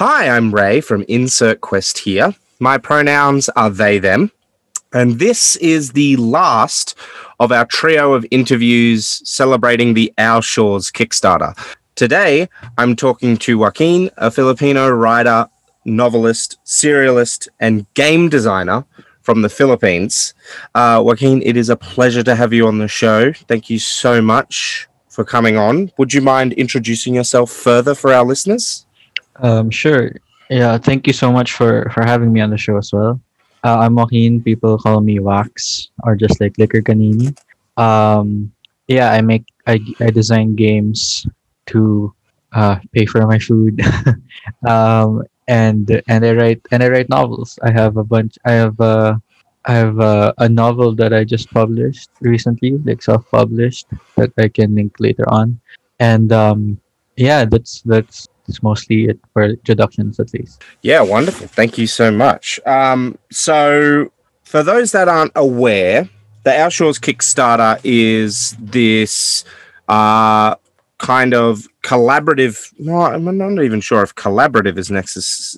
Hi, I'm Ray from Insert Quest here. My pronouns are they, them. And this is the last of our trio of interviews celebrating the Our Shores Kickstarter. Today, I'm talking to Joaquin, a Filipino writer, novelist, serialist, and game designer from the Philippines. Joaquin, it is a pleasure to have you on the show. Thank you so much for coming on. Would you mind introducing yourself further for our listeners? Sure. Yeah, thank you so much for having me on the show as well. I'm Mohin. People call me Wax, or just like Liquor Canini. I design games to pay for my food, and I write novels. I have a novel that I just published recently, like self-published, that I can link later on. And that's mostly it for introductions, at least. Yeah, wonderful. Thank you so much. So for those that aren't aware, the Our Shores Kickstarter is this kind of collaborative. No, I'm not even sure if collaborative is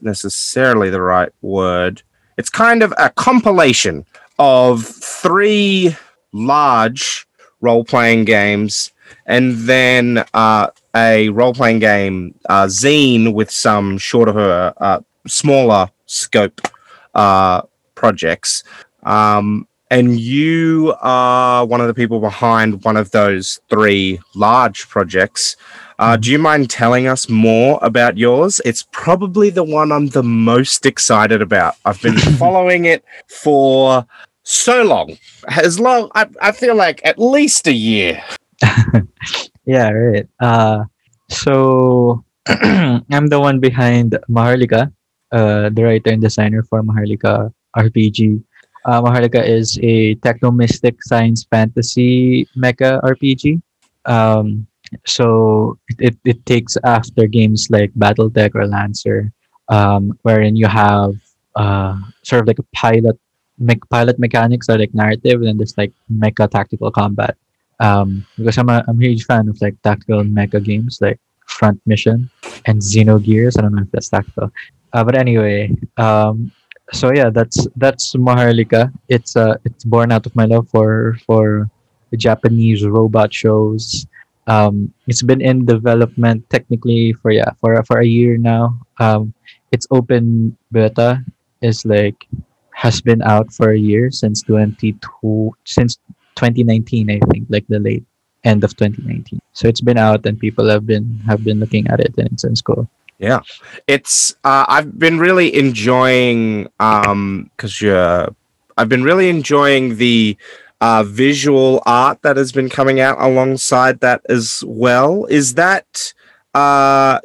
necessarily the right word. It's kind of a compilation of 3 large role-playing games and then a role-playing game zine with some shorter, smaller scope projects. And you are one of the people behind one of those 3 large projects. Do you mind telling us more about yours? It's probably the one I'm the most excited about. I've been following it for so long. I feel like at least a year. Yeah, right. So I'm the one behind Maharlika, the writer and designer for Maharlika RPG. Maharlika is a techno-mystic science fantasy mecha RPG. So it takes after games like BattleTech or Lancer, wherein you have sort of like a pilot mechanics or like narrative, and then there's like mecha tactical combat. Because I'm a huge fan of like tactical mecha games like Front Mission and Xenogears. I don't know if that's tactical, but anyway. So yeah, that's Maharlika. It's born out of my love for Japanese robot shows. It's been in development technically for a year now. Its open beta has been out for a year since 2019, I think, like the late end of 2019. So it's been out and people have been looking at it, and it's cool. Yeah, it's I've been really enjoying the visual art that has been coming out alongside that as well. Is that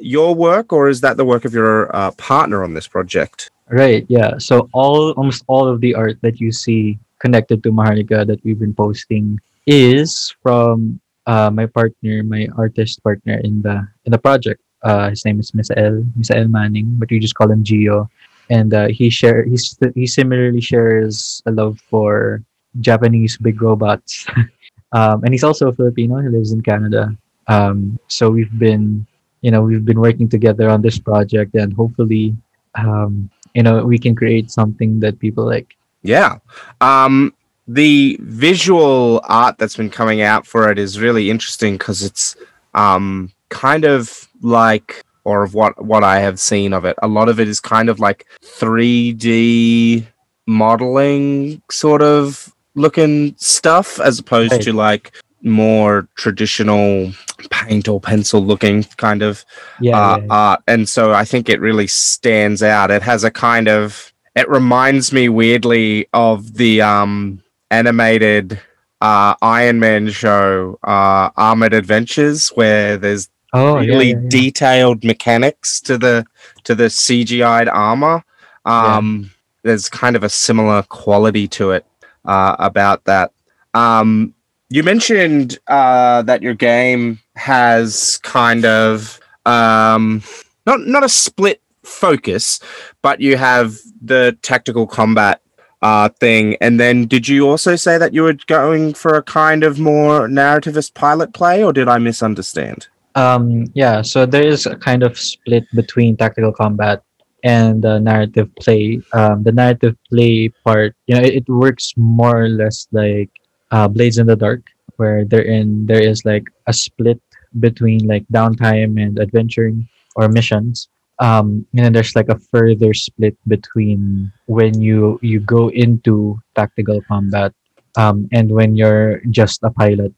your work, or is that the work of your partner on this project? Right. Yeah. So almost all of the art that you see connected to Maharlika that we've been posting is from my artist partner in the project. His name is Misael Manning, but we just call him Gio. And he similarly shares a love for Japanese big robots. And he's also a Filipino. He lives in Canada. So we've been working together on this project, and hopefully, we can create something that people like. Yeah. The visual art that's been coming out for it is really interesting because it's kind of like, or of what I have seen of it, a lot of it is kind of like 3D modeling sort of looking stuff as opposed to like more traditional paint or pencil looking kind of art. And so I think it really stands out. It has a kind of... It reminds me weirdly of the animated Iron Man show, Armored Adventures, where there's detailed mechanics to the CGI'd armor. There's kind of a similar quality to it about that. You mentioned that your game has kind of not a split focus, but you have the tactical combat thing, and then did you also say that you were going for a kind of more narrativist pilot play, or did I misunderstand? So there is a kind of split between tactical combat and the narrative play. The narrative play part, you know, it works more or less like Blades in the Dark, where there is like a split between like downtime and adventuring or missions. And then there's like a further split between when you go into tactical combat and when you're just a pilot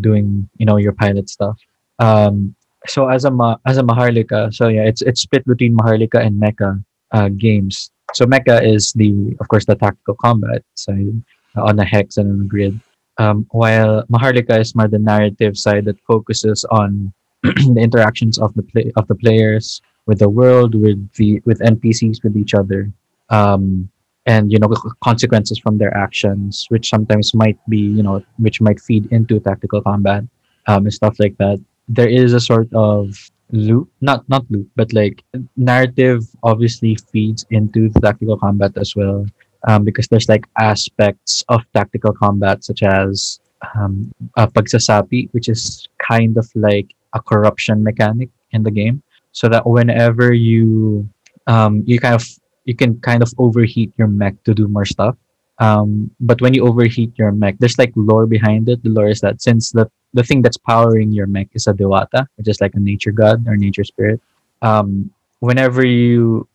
doing, you know, your pilot stuff. So as a Maharlika, so yeah, it's split between Maharlika and Mecha games. So Mecha is of course the tactical combat side on a hex and on a grid, while Maharlika is more the narrative side that focuses on the interactions of the players with the world, with NPCs, with each other, and you know, consequences from their actions, which sometimes might be, you know, which might feed into tactical combat and stuff like that. There is a sort of loop, not loop, but like narrative obviously feeds into the tactical combat as well, because there's like aspects of tactical combat such as pagsasapi, which is kind of like a corruption mechanic in the game, so that whenever you can kind of overheat your mech to do more stuff. But when you overheat your mech, there's like lore behind it. The lore is that since the thing that's powering your mech is a Dewata, which is like a nature god or nature spirit, whenever you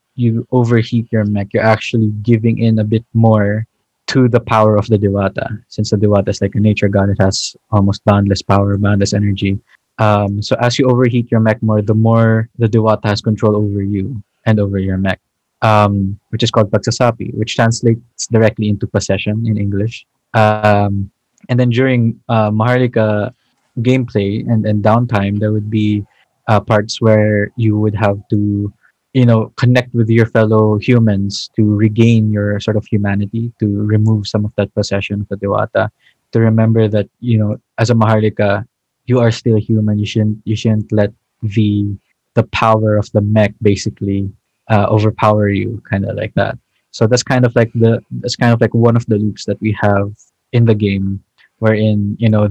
overheat your mech, you're actually giving in a bit more to the power of the Dewata. Since the Dewata is like a nature god, it has almost boundless power, boundless energy. So as you overheat your mech more, the more the Dewata has control over you and over your mech. Which is called pagsasapi, which translates directly into possession in English. And then during Maharlika gameplay and downtime, there would be parts where you would have to, you know, connect with your fellow humans to regain your sort of humanity, to remove some of that possession of the Dewata, to remember that, you know, as a Maharlika, you are still a human. You shouldn't let the power of the mech basically overpower you, kind of like that. So that's kind of like one of the loops that we have in the game, wherein, you know,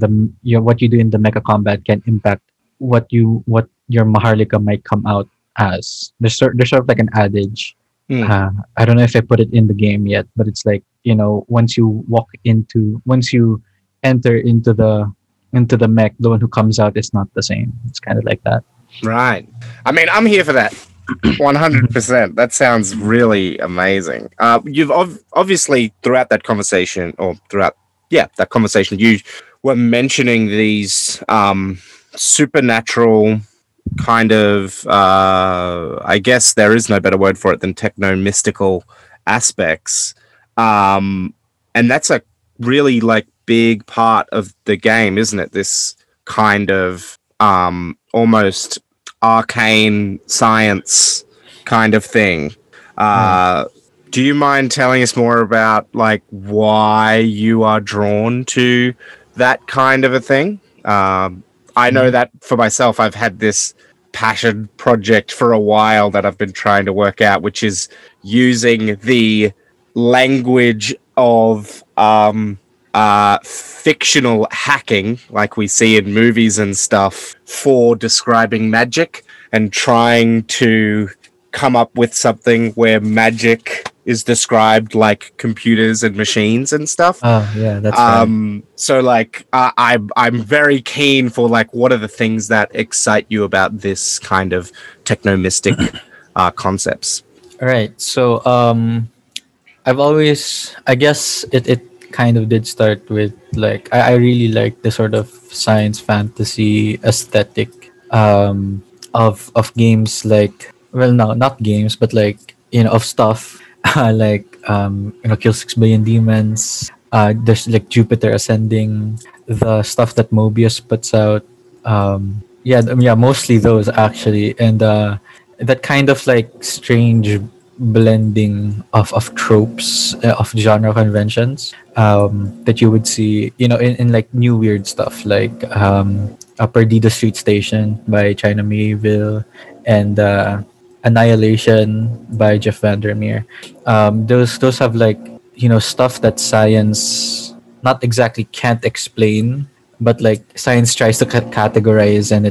what you do in the mecha combat can impact what your Maharlika might come out as. There's sort of like an adage. I don't know if I put it in the game yet, but it's like, you know, once you enter into the mech, the one who comes out is not the same. It's kind of like that. Right. I mean, I'm here for that. 100%. That sounds really amazing. You've obviously throughout that conversation, you were mentioning these supernatural kind of, I guess there is no better word for it than techno-mystical aspects. And that's a really like big part of the game, isn't it? This kind of almost arcane science kind of thing. Do you mind telling us more about like why you are drawn to that kind of a thing? I know that for myself, I've had this passion project for a while that I've been trying to work out, which is using the language of fictional hacking, like we see in movies and stuff, for describing magic and trying to come up with something where magic is described like computers and machines and stuff. Oh yeah, that's right. So like, I'm very keen for like, what are the things that excite you about this kind of techno-mystic concepts? All right. So I've always, I guess it kind of did start with like I really like the sort of science fantasy aesthetic of games, like, well, no, not games, but like, you know, of stuff like you know, Kill 6 Billion Demons, there's like Jupiter Ascending, the stuff that Mœbius puts out, mostly those actually, and that kind of like strange blending of tropes, of genre conventions, that you would see, you know, in like new weird stuff like a Perdido Street Station by China Miéville and Annihilation by Jeff Vandermeer. Those have like, you know, stuff that science not exactly can't explain, but like science tries to categorize, and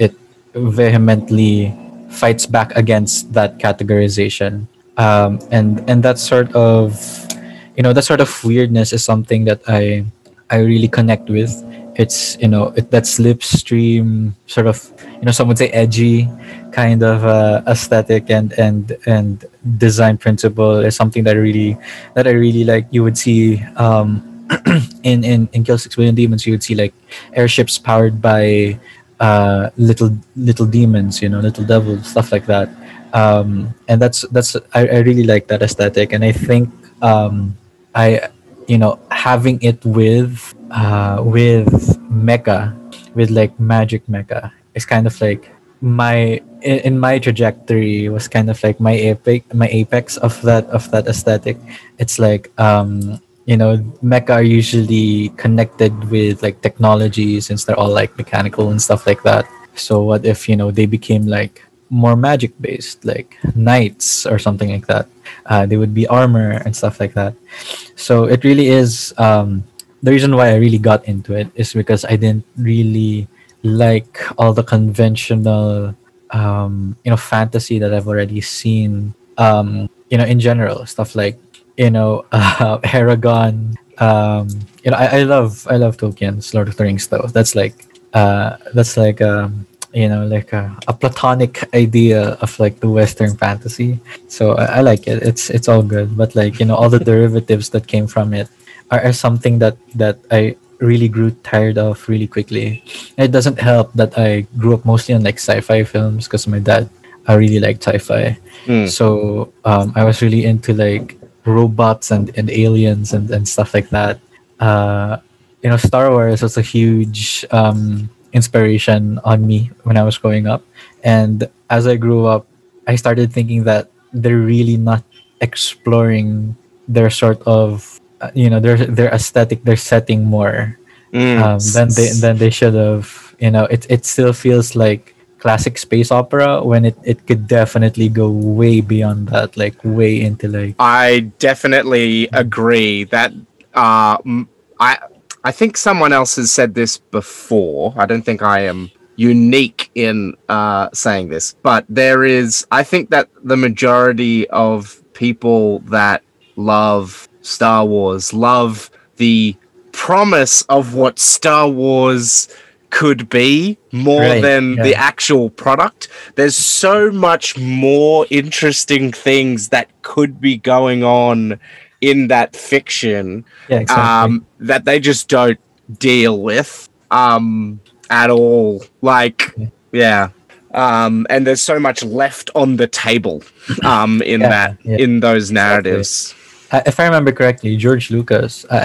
it vehemently fights back against that categorization. And that sort of, you know, that sort of weirdness is something that I really connect with. It's, you know, that slipstream sort of, you know, some would say edgy kind of aesthetic and design principle is something that I really like. You would see in Kill 6 Billion Demons, you would see like airships powered by little demons, you know, little devils, stuff like that. And that's I really like that aesthetic, and I think having it with mecha, with like magic mecha, is kind of like my in my trajectory was kind of like my apex of that aesthetic. It's like you know, mecha are usually connected with like technology, since they're all like mechanical and stuff like that. So what if, you know, they became like more magic based, like knights or something like that? They would be armor and stuff like that. So it really is the reason why I really got into it is because I didn't really like all the conventional fantasy that I've already seen in general, stuff like Heragon. I love Tolkien's Lord of the Rings though. That's like a platonic idea of like the Western fantasy. So I like it. It's all good. But like, you know, all the derivatives that came from it are something that I really grew tired of really quickly. It doesn't help that I grew up mostly on like sci-fi films because my dad really liked sci-fi. So I was really into like robots and aliens and stuff like that. Star Wars was a huge inspiration on me when I was growing up, and as I grew up I started thinking that they're really not exploring their sort of their aesthetic, their setting more than they should have. It still feels like classic space opera when it could definitely go way beyond that, like way into like... I definitely agree that I think someone else has said this before. I don't think I am unique in saying this, but I think that the majority of people that love Star Wars love the promise of what Star Wars could be more than the actual product. There's so much more interesting things that could be going on in that fiction, that they just don't deal with at all. And there's so much left on the table in those narratives. Exactly. If I remember correctly, George Lucas, or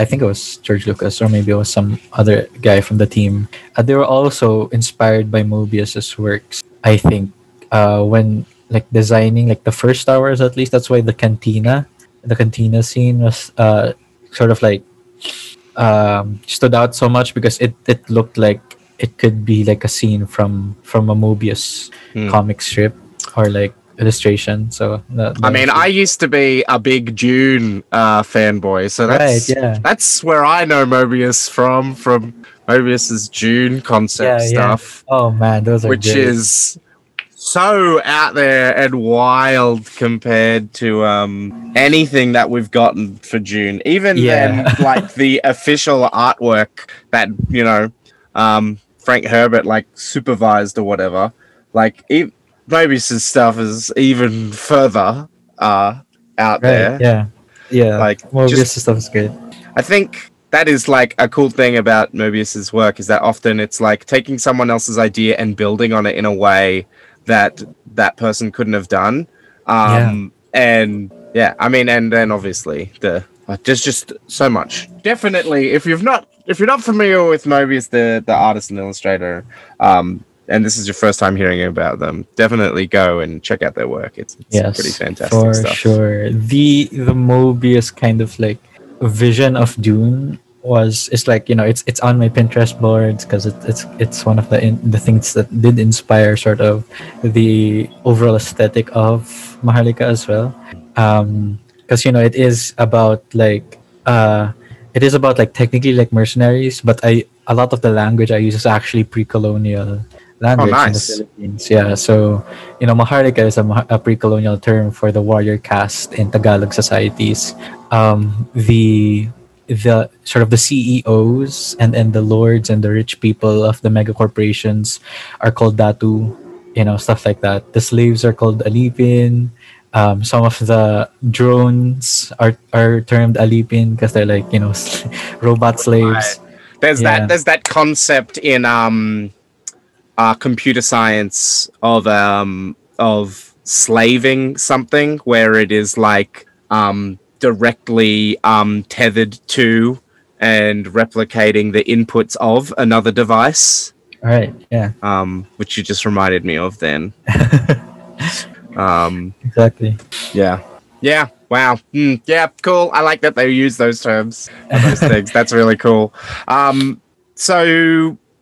maybe it was some other guy from the team, they were also inspired by Mœbius's works, I think, when like designing like the first Star Wars, at least. That's why the cantina scene was stood out so much, because it looked like it could be like a scene from a Mœbius comic strip or like illustration. So I used to be a big Dune fanboy, so that's where I know Mœbius from Mœbius's Dune concept stuff. Oh man, those are is so out there and wild compared to anything that we've gotten for June. Then, like the official artwork that Frank Herbert like supervised or whatever. Like Mœbius's stuff is even further out there. Yeah. Like Mœbius's stuff is good. I think that is like a cool thing about Mœbius's work is that often it's like taking someone else's idea and building on it in a way that person couldn't have done. And then obviously there's just so much. Definitely, if you're not familiar with Mœbius, the artist and illustrator, and this is your first time hearing about them, definitely go and check out their work. It's pretty fantastic stuff. For sure. The Mœbius kind of like vision of Dune it's on my Pinterest boards because it's one of the things that did inspire sort of the overall aesthetic of Maharlika as well, because it is about like technically like mercenaries, but a lot of the language I use is actually pre-colonial language in the Philippines. Yeah, so, you know, Maharlika is a pre-colonial term for the warrior caste in Tagalog societies. The sort of the CEOs and the lords and the rich people of the mega corporations are called datu, you know, stuff like that. The slaves are called alipin. Some of the drones are termed alipin because they're like, you know, robot slaves. There's that concept in computer science of slaving something, where it is like directly tethered to and replicating the inputs of another device. All right. Yeah. Which you just reminded me of then. Exactly. Yeah. Yeah. Wow. Yeah. Cool. I like that they use those terms for those things. That's really cool. So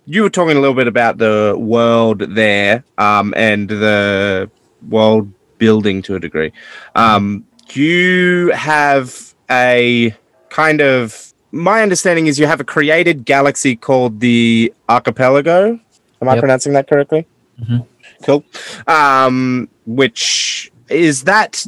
you were talking a little bit about the world there, and the world building to a degree. You have a kind of, my understanding is you have a created galaxy called the Archipelago. Am I pronouncing that correctly? Mm-hmm. Cool. Which is that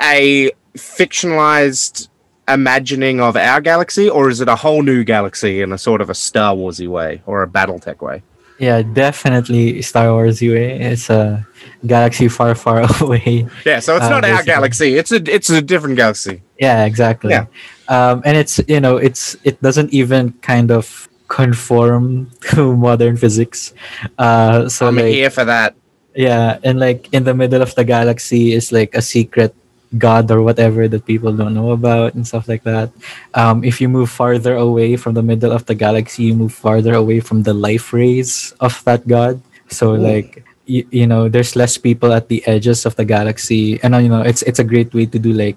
a fictionalized imagining of our galaxy, or is it a whole new galaxy in a sort of a Star Warsy way or a BattleTech way? Yeah, definitely Star Warsy way. It's a galaxy far, far away. Yeah, so it's not our galaxy. It's a different galaxy. Yeah, exactly. Yeah. And it's, you know, it doesn't even kind of conform to modern physics. So I'm here for that. Yeah, and like in the middle of the galaxy is like a secret god or whatever that people don't know about and stuff like that. If you move farther away from the middle of the galaxy, you move farther away from the life rays of that god. So like, you know, there's less people at the edges of the galaxy. And, you know, it's a great way to do like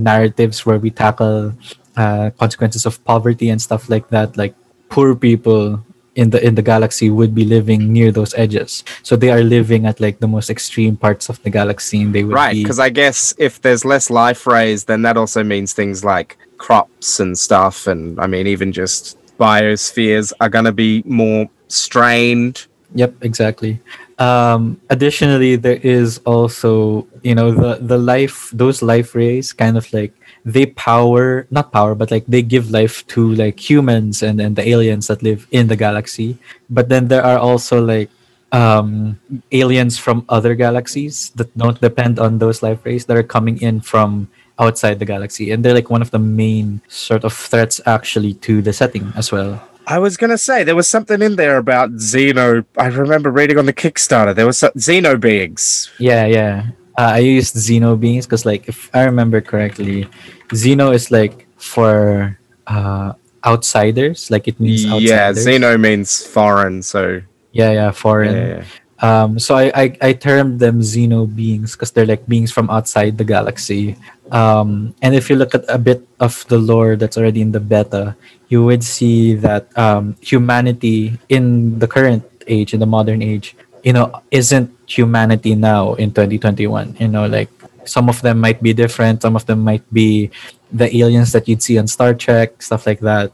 narratives where we tackle consequences of poverty and stuff like that. Like poor people in the galaxy would be living near those edges. So they are living at like the most extreme parts of the galaxy, and they would be... Because I guess if there's less life rays, then that also means things like crops and stuff. And I mean, even just biospheres are going to be more strained. Yep, exactly. Additionally, there is also, you know, the life, those life rays kind of like, they they give life to like humans and the aliens that live in the galaxy. But then there are also like aliens from other galaxies that don't depend on those life rays that are coming in from outside the galaxy. And they're like one of the main sort of threats actually to the setting as well. I was going to say, there was something in there about Xeno. I remember reading on the Kickstarter, there was Xeno beings. Yeah. I used Xeno beings because, like, if I remember correctly, Xeno is like for outsiders. Like it means outsiders. Yeah, Xeno means foreign. So yeah, foreign. Yeah. So I termed them Xeno beings because they're like beings from outside the galaxy. And if you look at a bit of the lore that's already in the beta, you would see that humanity in the current age, in the modern age, you know, isn't humanity now in 2021. You know, like some of them might be different, some of them might be the aliens that you'd see on Star Trek, stuff like that.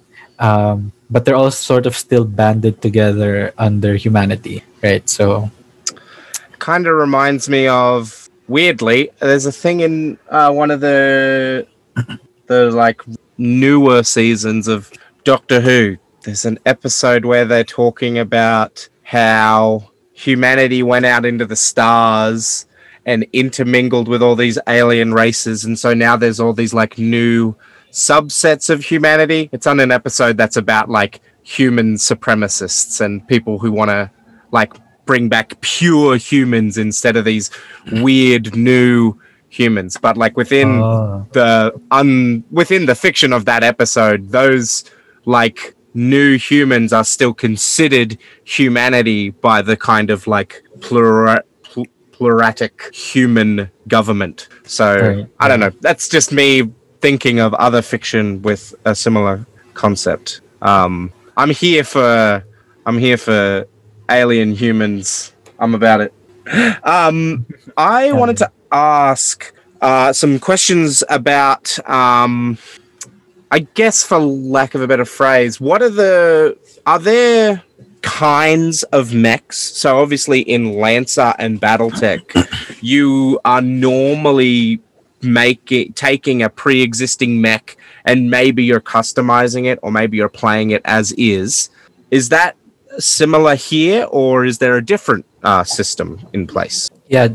But they're all sort of still banded together under humanity, right? So kind of reminds me of, weirdly, there's a thing in one of the like newer seasons of Doctor Who. There's an episode where they're talking about how humanity went out into the stars and intermingled with all these alien races, and so now there's all these like new subsets of humanity. It's on an episode that's about like human supremacists and people who want to like bring back pure humans instead of these weird new humans. But like within within the fiction of that episode, those like new humans are still considered humanity by the kind of like pluratic human government. So right. I don't know. That's just me thinking of other fiction with a similar concept. I'm here for alien humans. I'm about it. I wanted to ask some questions about, I guess, for lack of a better phrase, are there kinds of mechs. So obviously in Lancer and BattleTech, you are normally taking a pre-existing mech and maybe you're customizing it or maybe you're playing it as is. Is that similar here or is there a different system in place? Yeah,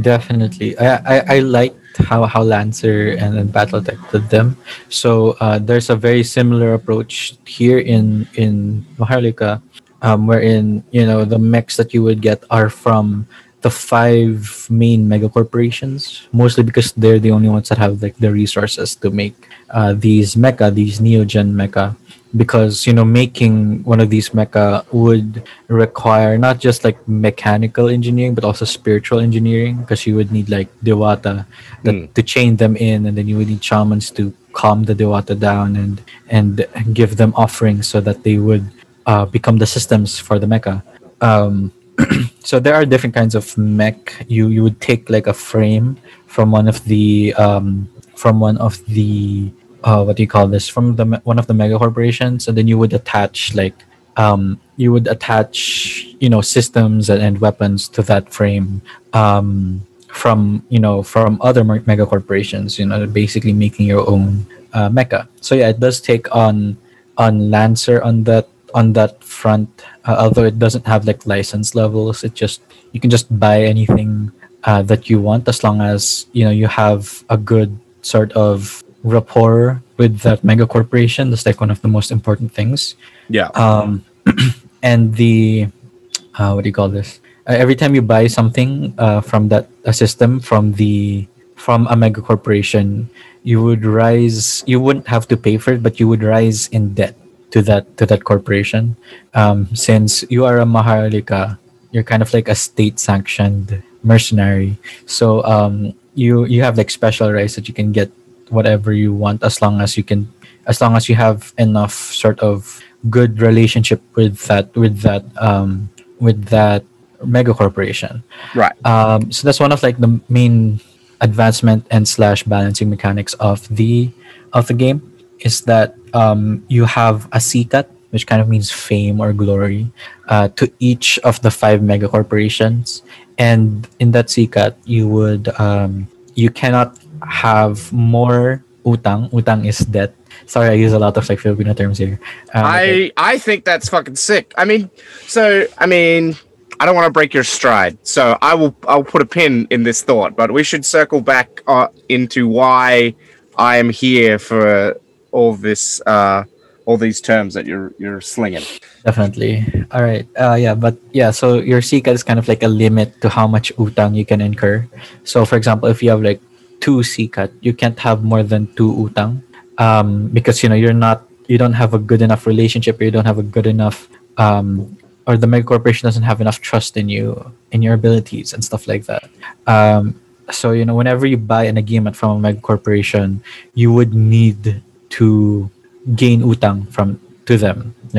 definitely. I like how Lancer and BattleTech did them. So there's a very similar approach here in Maharlika, wherein, you know, the mechs that you would get are from the 5 main mega corporations, mostly because they're the only ones that have like the resources to make these mecha, these neogen mecha. Because, you know, making one of these mecha would require not just like mechanical engineering, but also spiritual engineering, because you would need like Dewata to chain them in, and then you would need shamans to calm the Dewata down and give them offerings so that they would become the systems for the mecha. So there are different kinds of mech. You would take like a frame from one of the one of the mega corporations, and then you would attach systems and weapons to that frame from other mega corporations, you know, basically making your own mecha. So yeah, it does take on Lancer on that front, although it doesn't have like license levels. It just, you can just buy anything that you want, as long as, you know, you have a good sort of rapport with that mega corporation. That's like one of the most important things. Yeah. And the every time you buy something from that system from a mega corporation, you wouldn't have to pay for it, but you would rise in debt to that corporation. Since you are a Maharlika, you're kind of like a state sanctioned mercenary. So you have like special rights that you can get whatever you want, as long as you have enough sort of good relationship with that mega corporation, right? So that's one of like the main advancement and / balancing mechanics of the game, is that you have a sikat, which kind of means fame or glory, to each of the 5 mega corporations, and in that sikat you would you cannot have more utang. Utang is debt. Sorry, I use a lot of like Filipino terms here. I think that's fucking sick. I mean, I don't want to break your stride, so I'll put a pin in this thought, but we should circle back into why I am here for all this, all these terms that you're slinging. Definitely. All right. So your sikat is kind of like a limit to how much utang you can incur. So for example, if you have like 2 sikat, you can't have more than 2 utang, because, you know, you don't have a good enough relationship, or you don't have a good enough, or the mega corporation doesn't have enough trust in you, in your abilities and stuff like that. So, you know, whenever you buy an agreement from a mega corporation, you would need to gain utang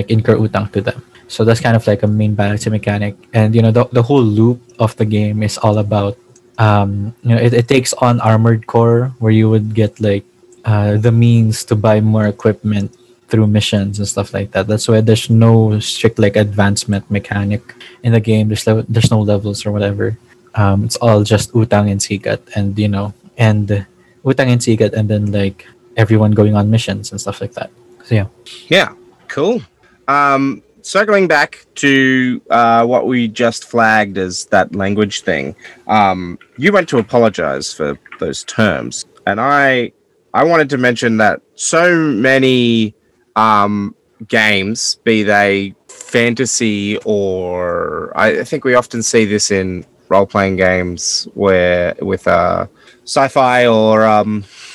incur utang to them. So that's kind of like a main balancing mechanic. And, you know, the whole loop of the game is all about, you know, it takes on Armored Core, where you would get like the means to buy more equipment through missions and stuff like that. That's why there's no strict like advancement mechanic in the game. There's no levels or whatever. It's all just utang and sikat, and, you know, and utang and sikat, and then like everyone going on missions and stuff like that. So yeah. Yeah. Cool. Circling back to what we just flagged as that language thing, you went to apologize for those terms, and I wanted to mention that so many games, be they fantasy or I think we often see this in role-playing games where with sci-fi or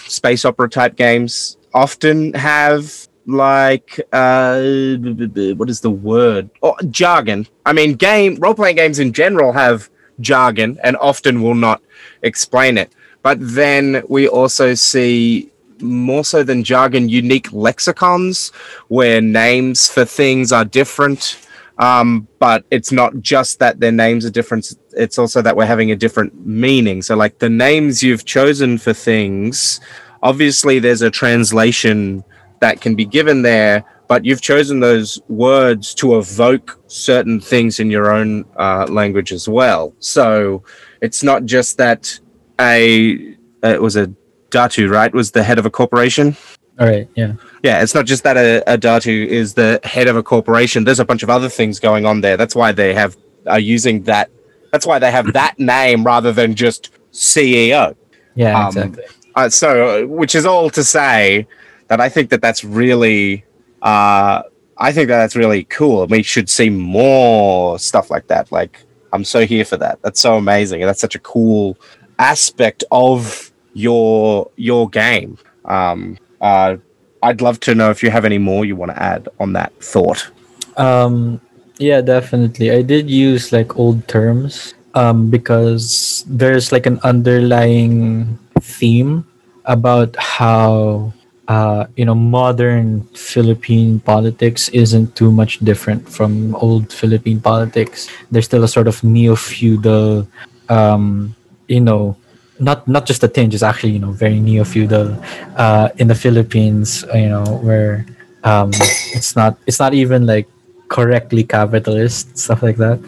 space opera type games, often have like what is the word? Oh, jargon. I mean, role-playing games in general have jargon and often will not explain it. But then we also see, more so than jargon, unique lexicons where names for things are different. But it's not just that their names are different. It's also that we're having a different meaning. So like the names you've chosen for things, obviously there's a translation that can be given there, but you've chosen those words to evoke certain things in your own language as well. So it's not just that it was a Datu, right? Was the head of a corporation? All right, yeah. Yeah, it's not just that a Datu is the head of a corporation. There's a bunch of other things going on there. That's why they are using that. That's why they have that name rather than just CEO. Yeah, exactly. So, which is all to say that I think that that's really... I think that that's really cool. We should see more stuff like that. Like, I'm so here for that. That's so amazing. That's such a cool aspect of your game. I'd love to know if you have any more you want to add on that thought. Yeah, definitely. I did use like old terms because there's like an underlying theme about how modern Philippine politics isn't too much different from old Philippine politics. There's still a sort of neo-feudal, not just a tinge, it's actually, very neo-feudal in the Philippines, where it's not even like correctly capitalist, stuff like that.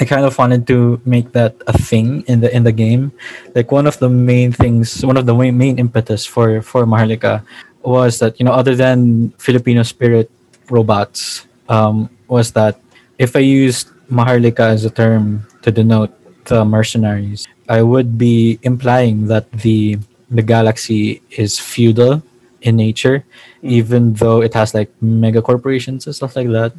I kind of wanted to make that a thing in the game. Like one of the main impetus for Maharlika was that, other than Filipino spirit robots, was that if I used Maharlika as a term to denote the mercenaries, I would be implying that the galaxy is feudal in nature, even though it has like mega corporations and stuff like that.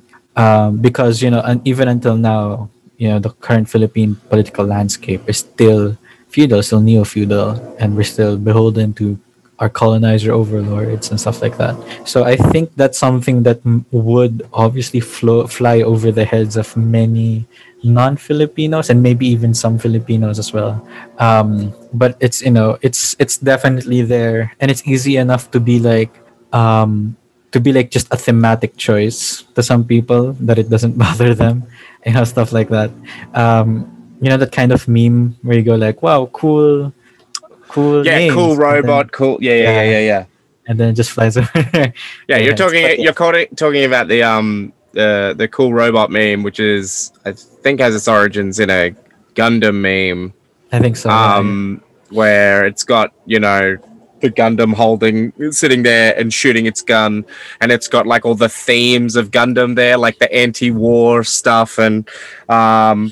Because, and even until now, the current Philippine political landscape is still feudal, still neo-feudal, and we're still beholden to our colonizer overlords and stuff like that. So I think that's something that would obviously fly over the heads of many non-Filipinos and maybe even some Filipinos as well. But it's, it's definitely there, and it's easy enough to be like... to be like just a thematic choice to some people that it doesn't bother them, stuff like that. That kind of meme where you go like, "Wow, cool." Yeah, names. Cool robot, then, cool. Yeah. And then it just flies over. Yeah, you're talking. You're talking about the cool robot meme, which is I think has its origins in a Gundam meme. I think so. Where it's got the Gundam sitting there and shooting its gun, and it's got like all the themes of Gundam there, like the anti-war stuff and all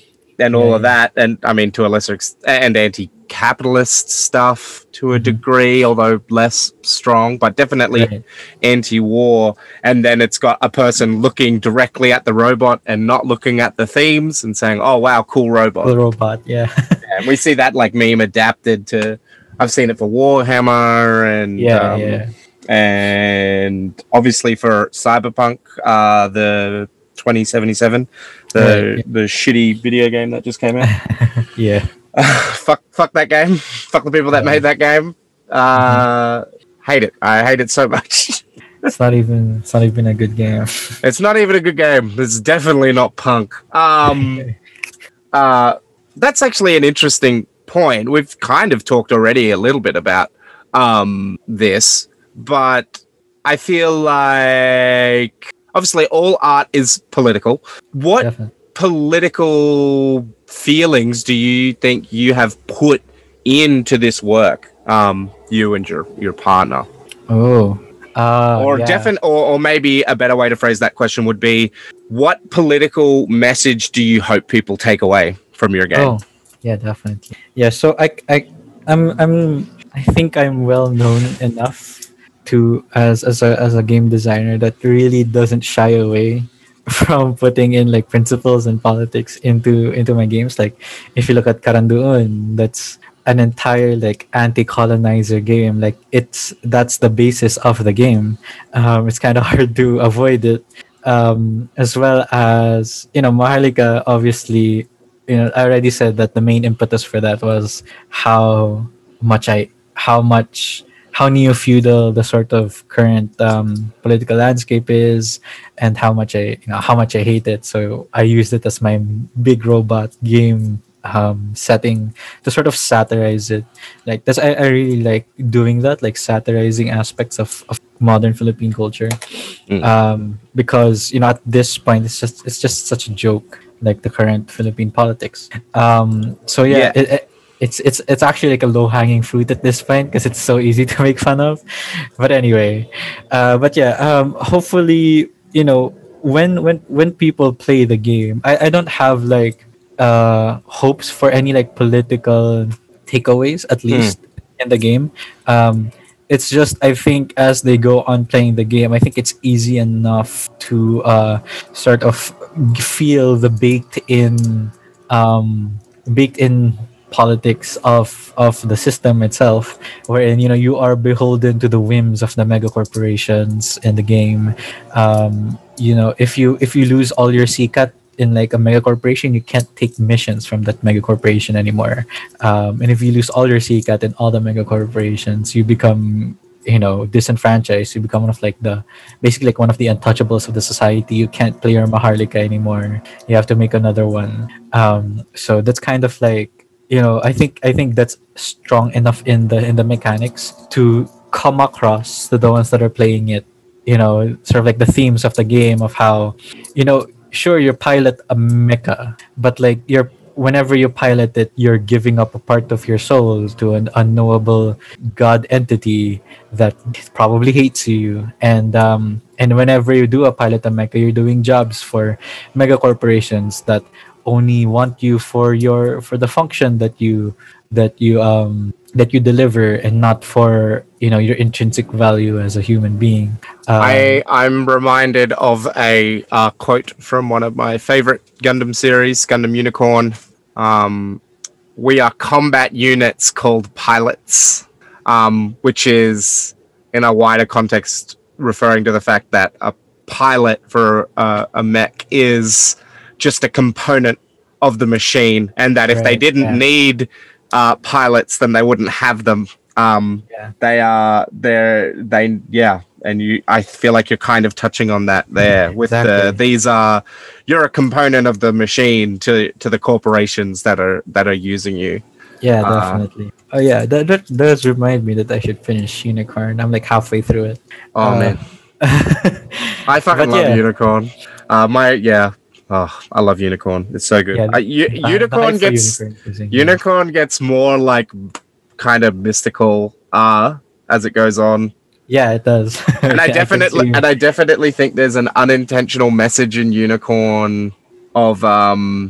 of that, and I mean to a lesser and anti-capitalist stuff to a degree, although less strong, but definitely anti-war. And then it's got a person looking directly at the robot and not looking at the themes and saying, "Oh wow, cool robot." Cool robot, yeah. And we see that like meme adapted to. I've seen it for Warhammer and and obviously for Cyberpunk, the 2077, the shitty video game that just came out. Yeah, fuck that game. Fuck the people that made that game. Hate it. I hate it so much. It's not even a good game. It's not even a good game. It's definitely not punk. That's actually an interesting point. We've kind of talked already a little bit about this, but I feel like obviously all art is political. What political feelings do you think you have put into this work, you and your partner? Or maybe a better way to phrase that question would be, what political message do you hope people take away from your game? Yeah, definitely. Yeah, so I think I'm well known enough to as a game designer that really doesn't shy away from putting in like principles and politics into my games. Like if you look at Karanduun, that's an entire like anti-colonizer game. Like that's the basis of the game. It's kind of hard to avoid it. As well as Maharlika, obviously. I already said that the main impetus for that was how neo-feudal the sort of current political landscape is, and how much I hate it. So I used it as my big robot game setting to sort of satirize it. Like that's I really like doing that, like satirizing aspects of modern Philippine culture. Because you know at this point it's just such a joke, like the current Philippine politics. It's actually like a low-hanging fruit at this point because it's so easy to make fun of. But anyway, hopefully, you know, when people play the game, I don't have like hopes for any like political takeaways, at least in the game. It's just I think as they go on playing the game, I think it's easy enough to sort of feel the baked in politics of the system itself, wherein you know you are beholden to the whims of the mega corporations in the game. You know, if you lose all your CCAT in like a mega corporation, you can't take missions from that mega corporation anymore. And if you lose all your CCAT in all the mega corporations, you become, you know, disenfranchised. You become one of the untouchables of the society. You can't play your Maharlika anymore. You have to make another one. So that's kind of like, you know, I think that's strong enough in the mechanics to come across to the ones that are playing it. You know, sort of like the themes of the game of how, you know, sure you pilot a mecha, but like whenever you pilot it, you're giving up a part of your soul to an unknowable god entity that probably hates you. And whenever you do pilot a mecha, you're doing jobs for mega corporations that only want you for the function that you deliver, and not for, you know, your intrinsic value as a human being. I'm reminded of a quote from one of my favorite Gundam series, Gundam Unicorn. We are combat units called pilots, which is in a wider context referring to the fact that a pilot for a mech is just a component of the machine, and that if they didn't need pilots, then they wouldn't have them. And I feel like you're kind of touching on that there with you're a component of the machine to the corporations that are using you. Yeah, definitely. That does remind me that I should finish Unicorn. I'm like halfway through it. Oh man, I fucking love Unicorn. Oh, I love Unicorn. It's so good. Yeah, Unicorn gets more like kind of mystical as it goes on. Yeah, it does. And I definitely think there's an unintentional message in Unicorn of the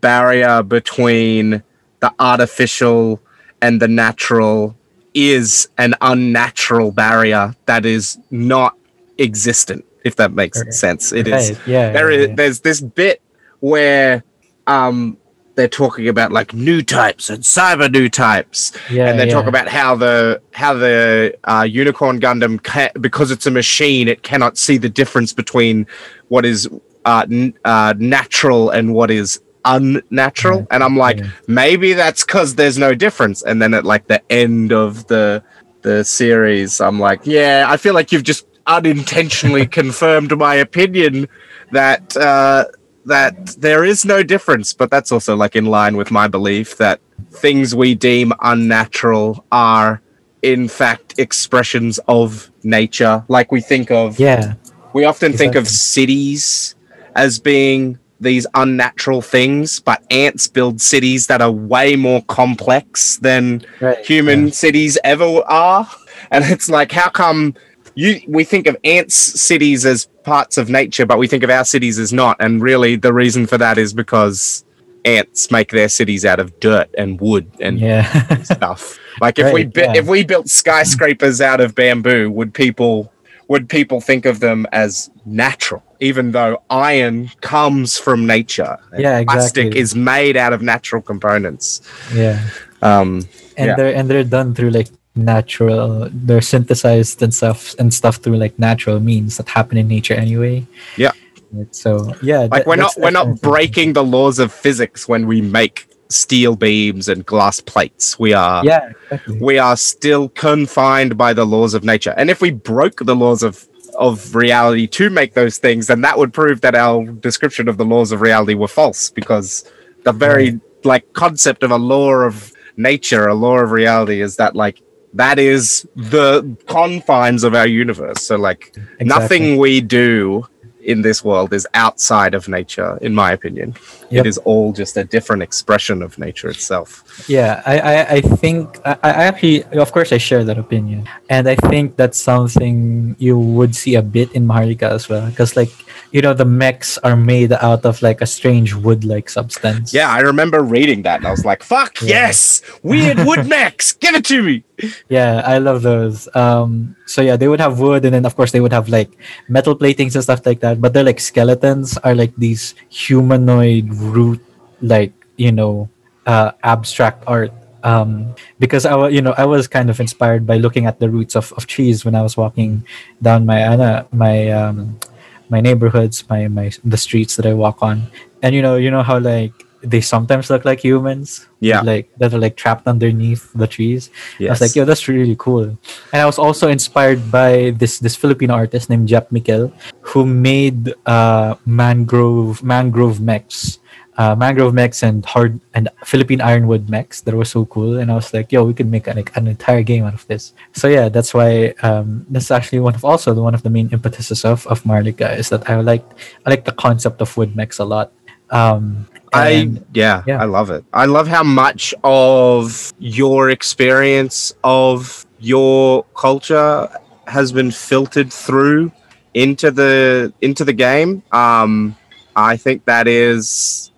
barrier between the artificial and the natural is an unnatural barrier that is not existent. If that makes sense. It is. Yeah, there's this bit where they're talking about like new types and cyber new types, and they talk about how the Unicorn Gundam, because it's a machine, it cannot see the difference between what is natural and what is unnatural. And I'm like, maybe that's because there's no difference. And then at like the end of the series, I'm like, yeah, I feel like you've just unintentionally confirmed my opinion that there is no difference, but that's also like in line with my belief that things we deem unnatural are in fact expressions of nature. Like we think of, we often think of cities as being these unnatural things, but ants build cities that are way more complex than human cities ever are. And it's like, how come we think of ants' cities as parts of nature, but we think of our cities as not. And really, the reason for that is because ants make their cities out of dirt and wood and stuff. Like if we built skyscrapers out of bamboo, would people think of them as natural? Even though iron comes from nature, plastic is made out of natural components. They're done through like natural, they're synthesized and stuff through like natural means that happen in nature anyway. We're not breaking the laws of physics when we make steel beams and glass plates. We are still confined by the laws of nature, and if we broke the laws of reality to make those things, then that would prove that our description of the laws of reality were false, because The very like concept of a law of nature, a law of reality, is that like that is the confines of our universe. So like nothing we do in this world is outside of nature, in my opinion. It is all just a different expression of nature itself. Yeah, I think I actually, of course, I share that opinion, and I think that's something you would see a bit in Maharlika as well, because like, you know, the mechs are made out of like a strange wood-like substance. Yeah, I remember reading that, and I was like, "Fuck yes, weird wood mechs, give it to me." Yeah, I love those. So yeah, they would have wood, and then of course they would have like metal platings and stuff like that. But they're like skeletons are like these humanoid root, like, you know, abstract art. Because I was kind of inspired by looking at the roots of trees when I was walking down my neighborhoods, the streets that I walk on, and you know how like they sometimes look like humans, like that are like trapped underneath the trees. Yes. I was like, yo, that's really cool. And I was also inspired by this Filipino artist named Jep Miquel, who made mangrove mechs and hard and Philippine ironwood mechs that were so cool. And I was like, yo, we could make an entire game out of this. So yeah, that's why that's actually one of the main impetuses of Maharlika, is that I like the concept of wood mechs a lot. I love it. I love how much of your experience of your culture has been filtered through into the game. I think that's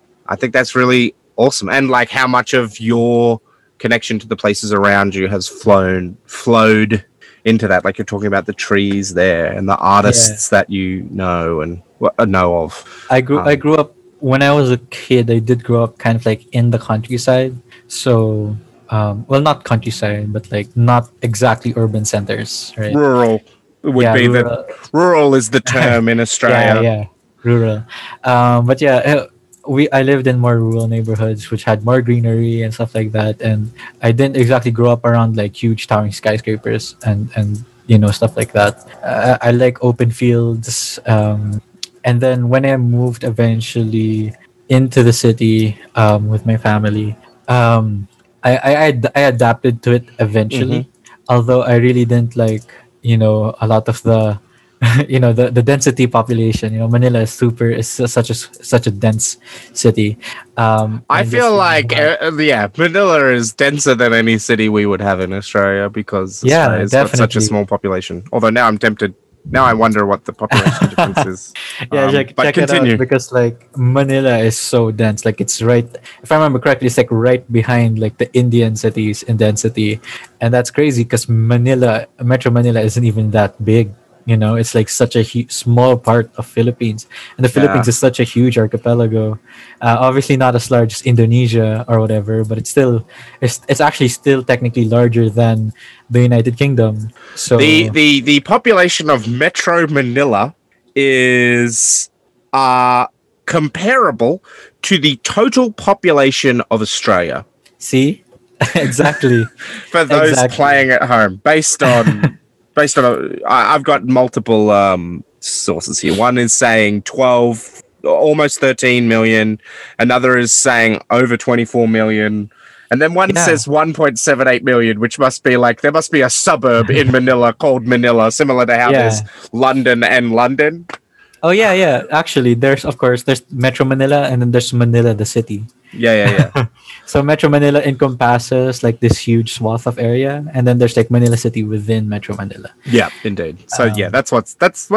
really awesome. And like how much of your connection to the places around you has flowed into that. Like you're talking about the trees there and the artists that you know and know of. I grew up when I was a kid. I did grow up kind of like in the countryside. So, well, not countryside, but like not exactly urban centers, right? Rural would be rural. Rural is the term in Australia. Yeah, rural. But yeah, I lived in more rural neighborhoods, which had more greenery and stuff like that. And I didn't exactly grow up around like huge towering skyscrapers and you know, stuff like that. I like open fields. And then when I moved eventually into the city with my family, I adapted to it eventually. Mm-hmm. Although I really didn't like, you know, a lot of the, you know, the density population. You know, Manila is such a dense city. I feel like Manila is denser than any city we would have in Australia because it's got such a small population. Although now I'm tempted. Now I wonder what the population difference is. Check it out, because like Manila is so dense. Like it's right, if I remember correctly, it's like right behind like the Indian cities in density, and that's crazy because Metro Manila isn't even that big. You know, it's like such a small part of Philippines, and the Philippines is such a huge archipelago. Obviously, not as large as Indonesia or whatever, but it's actually still technically larger than the United Kingdom. So the population of Metro Manila is comparable to the total population of Australia. See, exactly. For those playing at home, based on I've got multiple sources here. One is saying 12, almost 13 million. Another is saying over 24 million. And then one says 1.78 million, which must be like, there must be a suburb in Manila called Manila, similar to how there's London and London. Oh, yeah, yeah. Actually, there's Metro Manila, and then there's Manila, the city. Yeah. So Metro Manila encompasses like this huge swath of area, and then there's like Manila City within Metro Manila. Yeah, indeed. So that's what's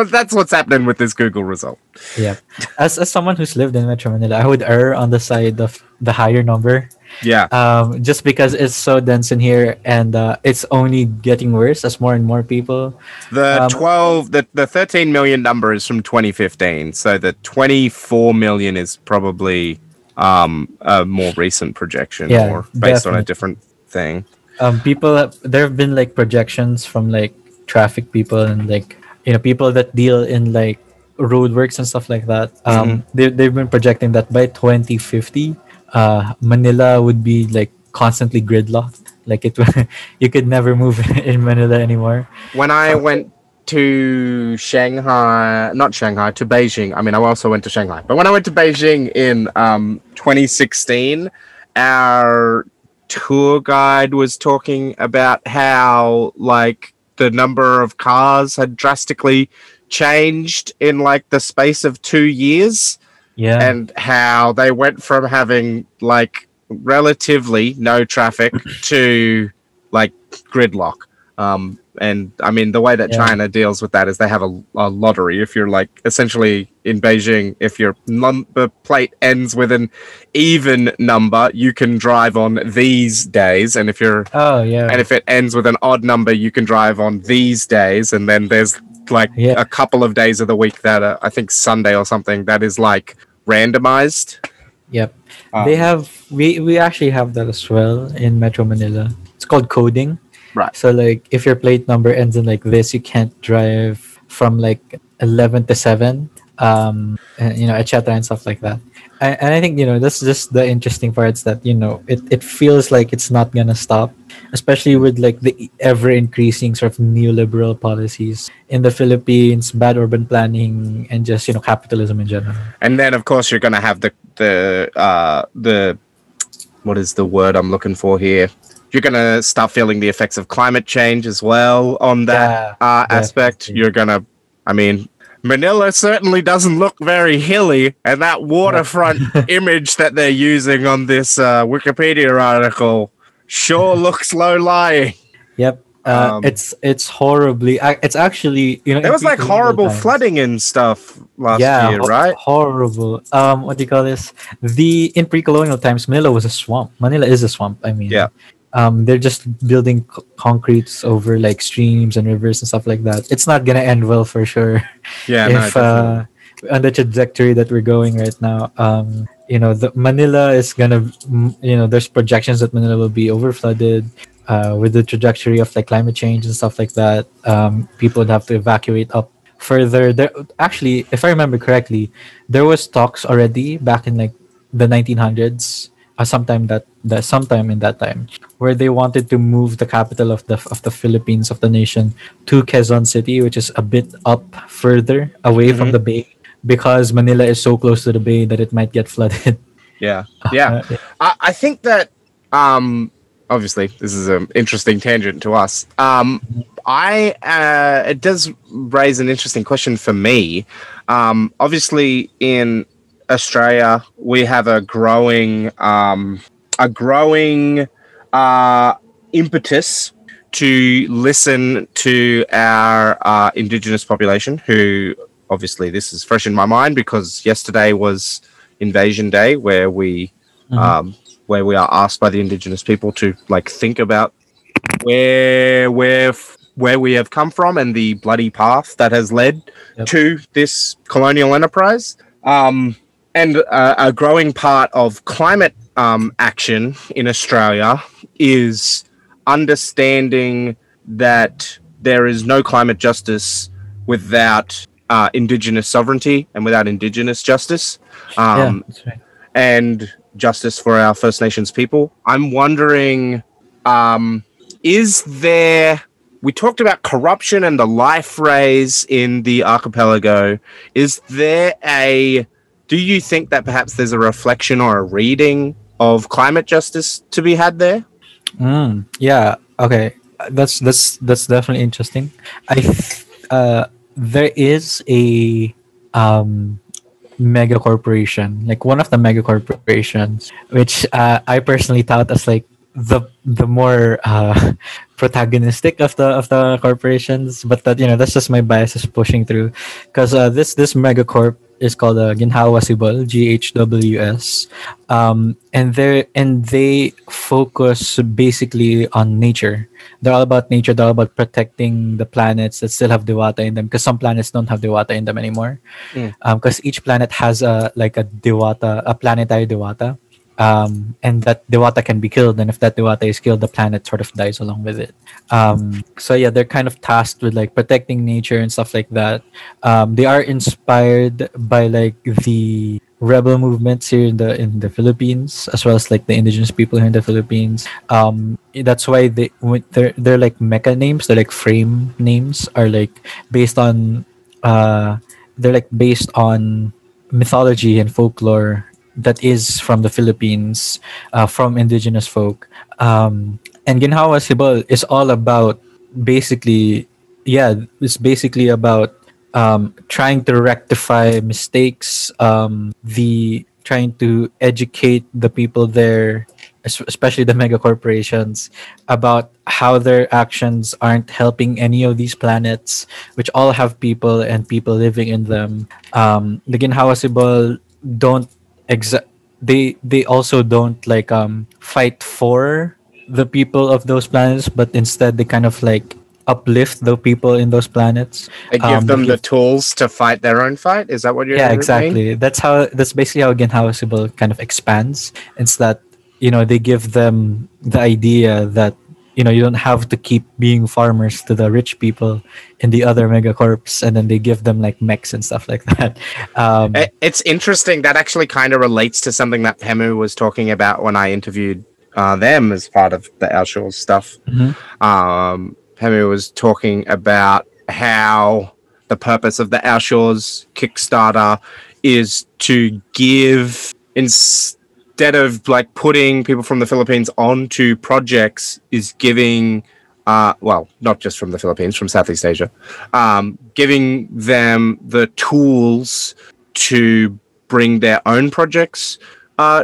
happening with this Google result. Yeah. As someone who's lived in Metro Manila, I would err on the side of the higher number. Yeah. Just because it's so dense in here, and it's only getting worse as more and more people. The 12, the 13 million number is from 2015. So the 24 million is probably a more recent projection, or based on a different thing. There have been like projections from like traffic people and like, you know, people that deal in like roadworks and stuff like that. They've been projecting that by 2050. Manila would be like constantly gridlocked. Like you could never move in Manila anymore. When I went to Shanghai, not Shanghai, to Beijing. I mean, I also went to Shanghai. But when I went to Beijing in 2016, our tour guide was talking about how, like, the number of cars had drastically changed in, like, the space of 2 years. Yeah. And how they went from having, like, relatively no traffic to, like, gridlock. And I mean, the way that China deals with that is they have a lottery. If you're, like, essentially in Beijing, if your number plate ends with an even number, you can drive on these days. And if you're, and if it ends with an odd number, you can drive on these days. And then there's, like, a couple of days of the week that I think Sunday or something that is, like, randomized. Yep. They have, we actually have that as well in Metro Manila. It's called coding. Right. So, like, if your plate number ends in like this, you can't drive from like 11 to 7, and, you know, et cetera, and stuff like that. And I think, you know, that's just the interesting part is that, you know, it feels like it's not going to stop, especially with like the ever increasing sort of neoliberal policies in the Philippines, bad urban planning, and just, you know, capitalism in general. And then, of course, you're going to have the what is the word I'm looking for here? You're going to start feeling the effects of climate change as well on that aspect. You're going to, I mean, Manila certainly doesn't look very hilly. And that waterfront image that they're using on this Wikipedia article sure looks low-lying. Yep. It's horribly... It's actually... you know, there was like horrible flooding and stuff last year, right? Horrible. What do you call this? In pre-colonial times, Manila was a swamp. Manila is a swamp, I mean. Yeah. They're just building concretes over like streams and rivers and stuff like that. It's not gonna end well for sure. Yeah, if on the trajectory that we're going right now, you know, Manila is gonna, you know, there's projections that Manila will be overflooded with the trajectory of like climate change and stuff like that. People would have to evacuate up further. There, actually, if I remember correctly, there was talks already back in like the 1900s. Sometime in that time, where they wanted to move the capital of the Philippines, of the nation, to Quezon City, which is a bit up further away from the bay, because Manila is so close to the bay that it might get flooded. Yeah. I think that obviously this is an interesting tangent to us. It does raise an interesting question for me. Obviously in Australia, we have a growing impetus to listen to our Indigenous population, who obviously this is fresh in my mind because yesterday was Invasion Day, where we are asked by the Indigenous people to like think about where we have come from and the bloody path that has led to this colonial enterprise. And a growing part of climate action in Australia is understanding that there is no climate justice without Indigenous sovereignty and without Indigenous justice that's right. And justice for our First Nations people. I'm wondering, we talked about corruption and the life rays in the archipelago. Do you think that perhaps there's a reflection or a reading of climate justice to be had there? Yeah. Okay. That's definitely interesting. There is a mega corporation, like one of the mega corporations, which I personally thought as like the more protagonistic of the corporations, but that, you know, that's just my biases pushing through, because this megacorp is called Ginhawa Sibol, GHWS, and they focus basically on nature. They're all about nature. They're all about protecting the planets that still have diwata in them, because some planets don't have diwata in them anymore, because each planet has a planetary diwata. And that Dewata can be killed, and if that Dewata is killed, the planet sort of dies along with it. So yeah, they're kind of tasked with like protecting nature and stuff like that. They are inspired by like the rebel movements here in the Philippines, as well as like the indigenous people here in the Philippines. That's why they're like mecha names, they're like frame names are like based on mythology and folklore that is from the Philippines, from indigenous folk. And Ginhawa Sibol is all about basically about trying to rectify mistakes, trying to educate the people there, especially the mega corporations, about how their actions aren't helping any of these planets, which all have people and people living in them. The Ginhawa Sibol they also don't like fight for the people of those planets, but instead they kind of like uplift the people in those planets. They give them the tools to fight their own fight. Is that what you're? Yeah, exactly. Mean? That's basically how Ginhawa Sibol kind of expands. It's that they give them the idea that you don't have to keep being farmers to the rich people in the other megacorps, and then they give them like mechs and stuff like that. It's interesting. That actually kind of relates to something that Pemu was talking about when I interviewed them as part of the Our Shores stuff. Mm-hmm. Pemu was talking about how the purpose of the Our Shores Kickstarter is to give instead of like putting people from the Philippines onto projects, is giving, not just from the Philippines, from Southeast Asia, giving them the tools to bring their own projects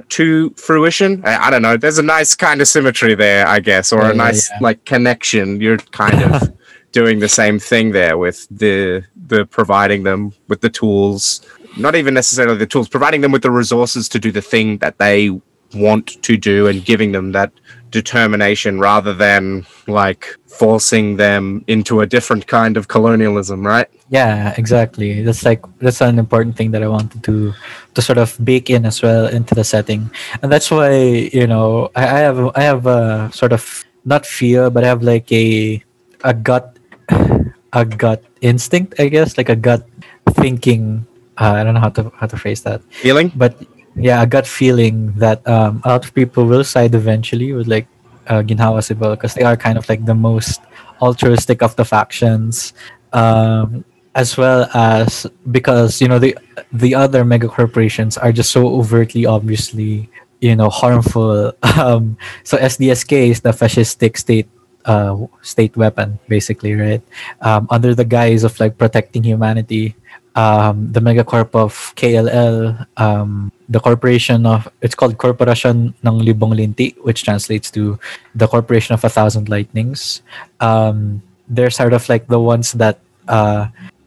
to fruition. I don't know. There's a nice kind of symmetry there, I guess, or a nice like connection. You're kind of doing the same thing there with the providing them with the tools. Not even necessarily the tools, providing them with the resources to do the thing that they want to do and giving them that determination rather than like forcing them into a different kind of colonialism, right? Yeah, exactly. That's an important thing that I wanted to sort of bake in as well into the setting. And that's why, I have a sort of not fear, but I have like a gut instinct, I guess, like a gut thinking. I don't know how to phrase that. Feeling? But yeah, a gut feeling that a lot of people will side eventually with like Ginhawa Sibol, because they are kind of like the most altruistic of the factions, as well as because the other mega corporations are just so overtly, obviously, harmful. So SDSK is the fascistic state weapon, basically, right? Under the guise of like protecting humanity. The megacorp of KLL, the corporation of, it's called Corporation ng Libong Linti, which translates to the Corporation of 1,000 Lightnings. They're sort of like the ones that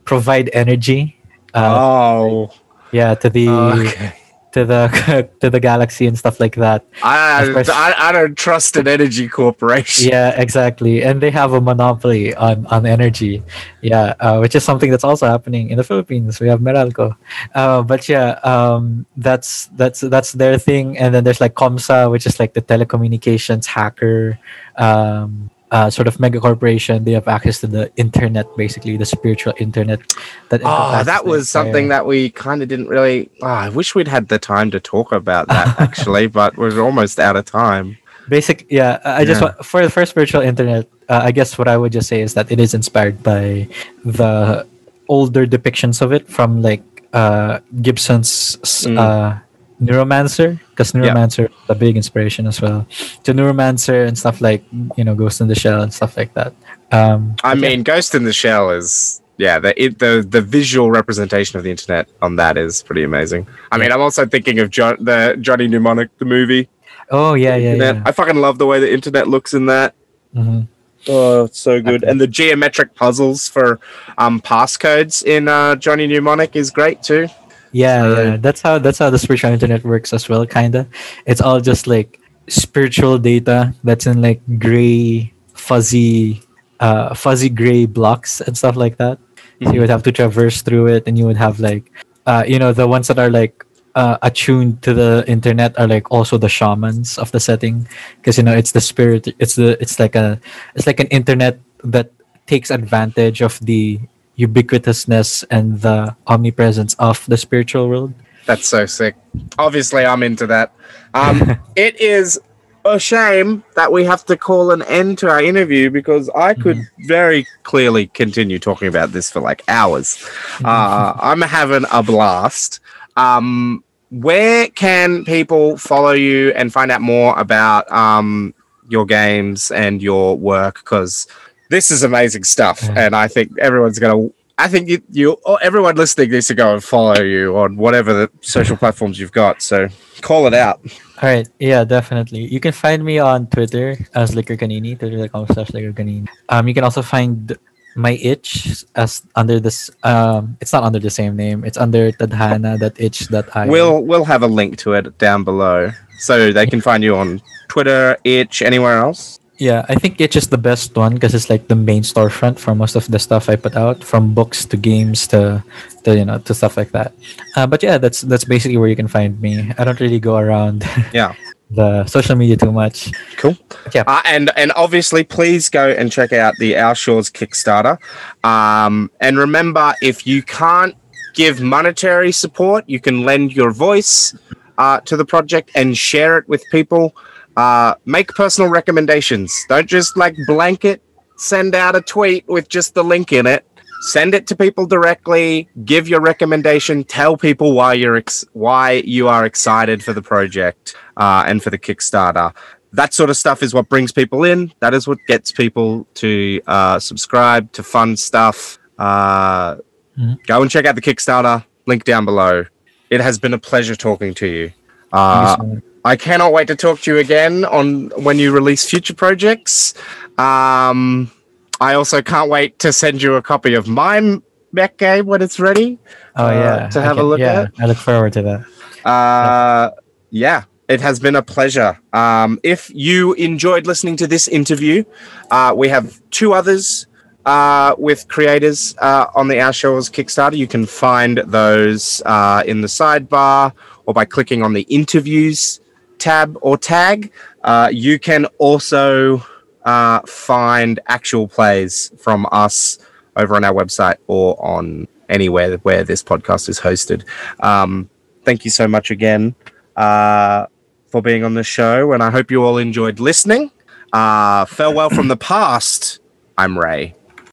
provide energy. To the galaxy and stuff like that. I don't trust an energy corporation. Yeah, exactly. And they have a monopoly on energy. Yeah, which is something that's also happening in the Philippines. We have Meralco. That's their thing. And then there's like Comsa, which is like the telecommunications hacker sort of mega corporation. They have access to the internet, basically the spiritual internet. That was something that we kind of didn't really. I wish we'd had the time to talk about that actually, but we're almost out of time. For spiritual internet, I guess what I would just say is that it is inspired by the older depictions of it from like Gibson's Neuromancer, because Neuromancer is a big inspiration as well to Neuromancer and stuff like Ghost in the Shell and stuff like that. Ghost in the Shell is the visual representation of the internet on that is pretty amazing. I'm also thinking of the Johnny Mnemonic, the movie. Oh yeah. I fucking love the way the internet looks in that. Mm-hmm. Oh, it's so good. And the geometric puzzles for passcodes in Johnny Mnemonic is great too. Yeah, that's how the spiritual internet works as well, kinda. It's all just like spiritual data that's in like gray, fuzzy gray blocks and stuff like that. Mm-hmm. So you would have to traverse through it, and you would have like, the ones that are like attuned to the internet are like also the shamans of the setting, because it's the spirit. It's like an internet that takes advantage of the ubiquitousness and the omnipresence of the spiritual world. That's so sick. Obviously, I'm into that. It is a shame that we have to call an end to our interview because I could very clearly continue talking about this for like hours. I'm having a blast. Where can people follow you and find out more about your games and your work? Because this is amazing stuff, and I think everyone's going to... I think everyone listening needs to go and follow you on whatever the social platforms you've got. So call it out. All right. Yeah, definitely. You can find me on Twitter as Liquor Canini, twitter.com/Liquor Canini. You can also find my itch as under this. It's not under the same name. It's under tadhana.itch.io. We'll have a link to it down below so they can find you on Twitter, itch, anywhere else. Yeah, I think it's just the best one because it's like the main storefront for most of the stuff I put out, from books to games to stuff like that. But yeah, that's basically where you can find me. I don't really go around the social media too much. Cool. Yeah. And obviously, please go and check out the Our Shores Kickstarter. And remember, if you can't give monetary support, you can lend your voice to the project and share it with people. Make personal recommendations. Don't just like blanket send out a tweet with just the link in it. Send it to people directly. Give your recommendation. Tell people why you're why you are excited for the project and for the Kickstarter. That sort of stuff is what brings people in. That is what gets people to subscribe to fun stuff. Go and check out the Kickstarter. Link down below. It has been a pleasure talking to you. I cannot wait to talk to you again when you release future projects. I also can't wait to send you a copy of my mech game when it's ready. Oh, yeah. To have a look at. I look forward to that. Yeah, it has been a pleasure. If you enjoyed listening to this interview, we have two others with creators on the Our Shores Kickstarter. You can find those in the sidebar or by clicking on the interviews tab or tag. You can also find actual plays from us over on our website or on anywhere where this podcast is hosted. Thank you so much again for being on the show, and I hope you all enjoyed listening. Farewell from the past. I'm Ray.